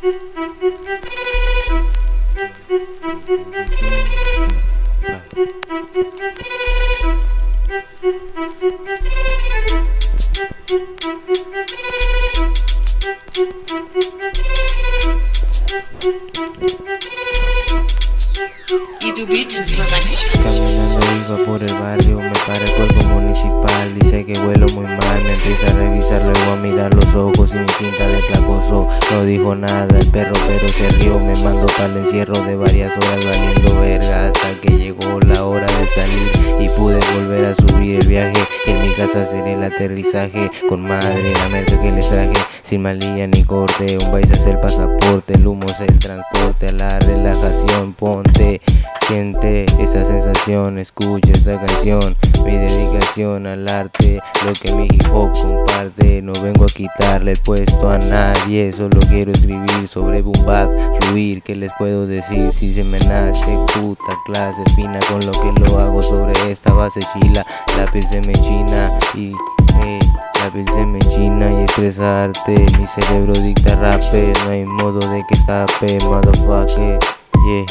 Camino por el barrio, me para el cuerpo municipal. Dice que vuelo muy mal, me empieza a revisar, luego a mirar los ojos y mi cinta de placoso. No dijo nada el perro, pero se rió. Me mandó para el encierro de varias horas valiendo verga, hasta que llegó la hora de salir y pude volver a subir el viaje. En mi casa seré el aterrizaje, con madre la merca que les traje. Sin malilla ni corte, un país es el pasaporte, el humo es el transporte a la relajación. Ponte, siente esa sensación, escucha esta canción, mi dedicación al arte, lo que mi hip hop comparte. No vengo a quitarle el puesto a nadie, solo quiero escribir sobre boom bap, fluir. ¿Qué les puedo decir? Si se me nace, puta clase fina con lo que lo hago sobre esta base chila. La piel se me china y la piel se me china y expresa arte. Mi cerebro dicta rapes, no hay modo de que escape, motherfucker.